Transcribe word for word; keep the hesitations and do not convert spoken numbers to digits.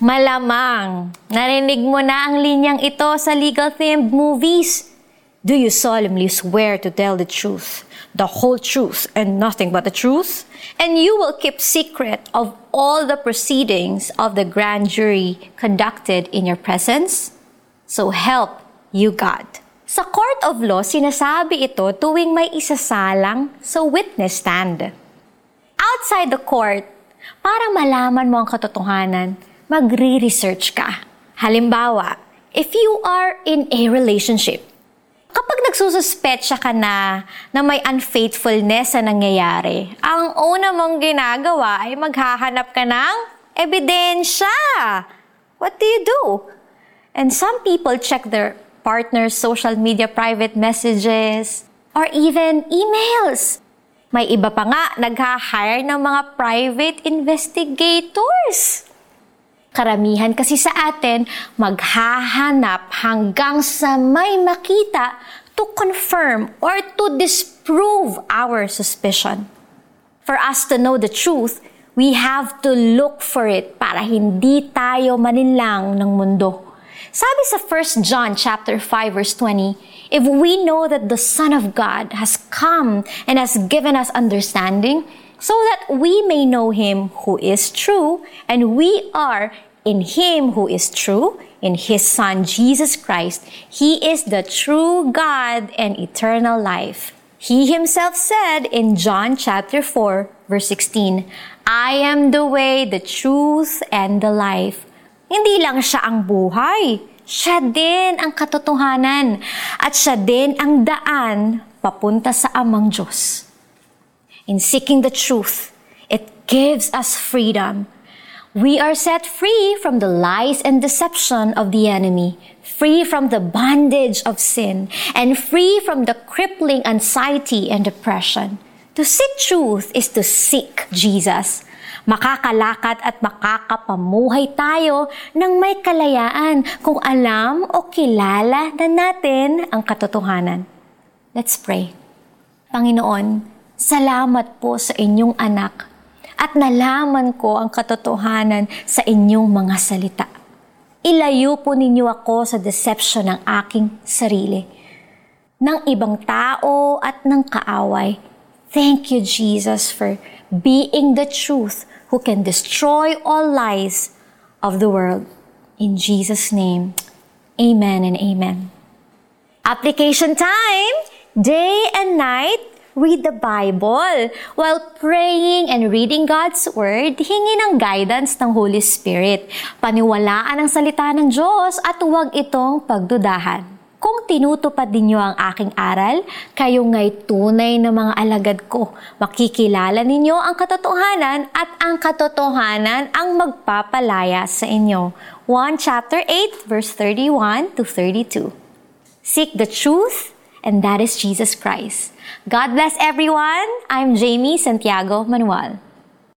Malamang, narinig mo na ang linyang ito sa legal-themed movies. Do you solemnly swear to tell the truth, the whole truth, and nothing but the truth? And you will keep secret of all the proceedings of the grand jury conducted in your presence? So help you God. Sa court of law, sinasabi ito tuwing may isasalang sa witness stand. Outside the court, para malaman mo ang katotohanan, magre-research ka. Halimbawa, if you are in a relationship, kapag nagsususpetsa ka na na may unfaithfulness na nangyayari, ang una mong ginagawa ay maghahanap ka ng ebidensya. What do you do? And some people check their partner's social media private messages or even emails. May iba pa nga nag-hire ng mga private investigators. Karamihan kasi sa atin, maghahanap hanggang sa may makita to confirm or to disprove our suspicion. For us to know the truth, we have to look for it para hindi tayo malinlang ng mundo. Sabi sa First John chapter five verse twenty, if we know that the Son of God has come and has given us understanding, so that we may know Him who is true, and we are in Him who is true, in His Son, Jesus Christ. He is the true God and eternal life. He Himself said in John chapter four, verse sixteen, I am the way, the truth, and the life. Hindi lang siya ang buhay, siya din ang katotohanan, at siya din ang daan papunta sa amang Diyos. In seeking the truth, it gives us freedom. We are set free from the lies and deception of the enemy, free from the bondage of sin, and free from the crippling anxiety and depression. To seek truth is to seek Jesus. Makakalakad at makakapamuhay tayo ng may kalayaan kung alam o kilala na natin ang katotohanan. Let's pray. Panginoon, salamat po sa inyong anak at nalaman ko ang katotohanan sa inyong mga salita. Ilayo po ninyo ako sa deception ng aking sarili, ng ibang tao at ng kaaway. Thank you, Jesus, for being the truth who can destroy all lies of the world. In Jesus' name, amen and amen. Application time, day and night. Read the Bible. While praying and reading God's Word, hingi ng guidance ng Holy Spirit. Paniwalaan ang salita ng Diyos at huwag itong pagdudahan. Kung tinutupad ninyo ang aking aral, kayo nga'y tunay na mga alagad ko. Makikilala ninyo ang katotohanan at ang katotohanan ang magpapalaya sa inyo. First chapter eight, verse thirty-one to thirty-two. Seek the truth, and that is Jesus Christ. God bless everyone. I'm Jamie Santiago Manuel.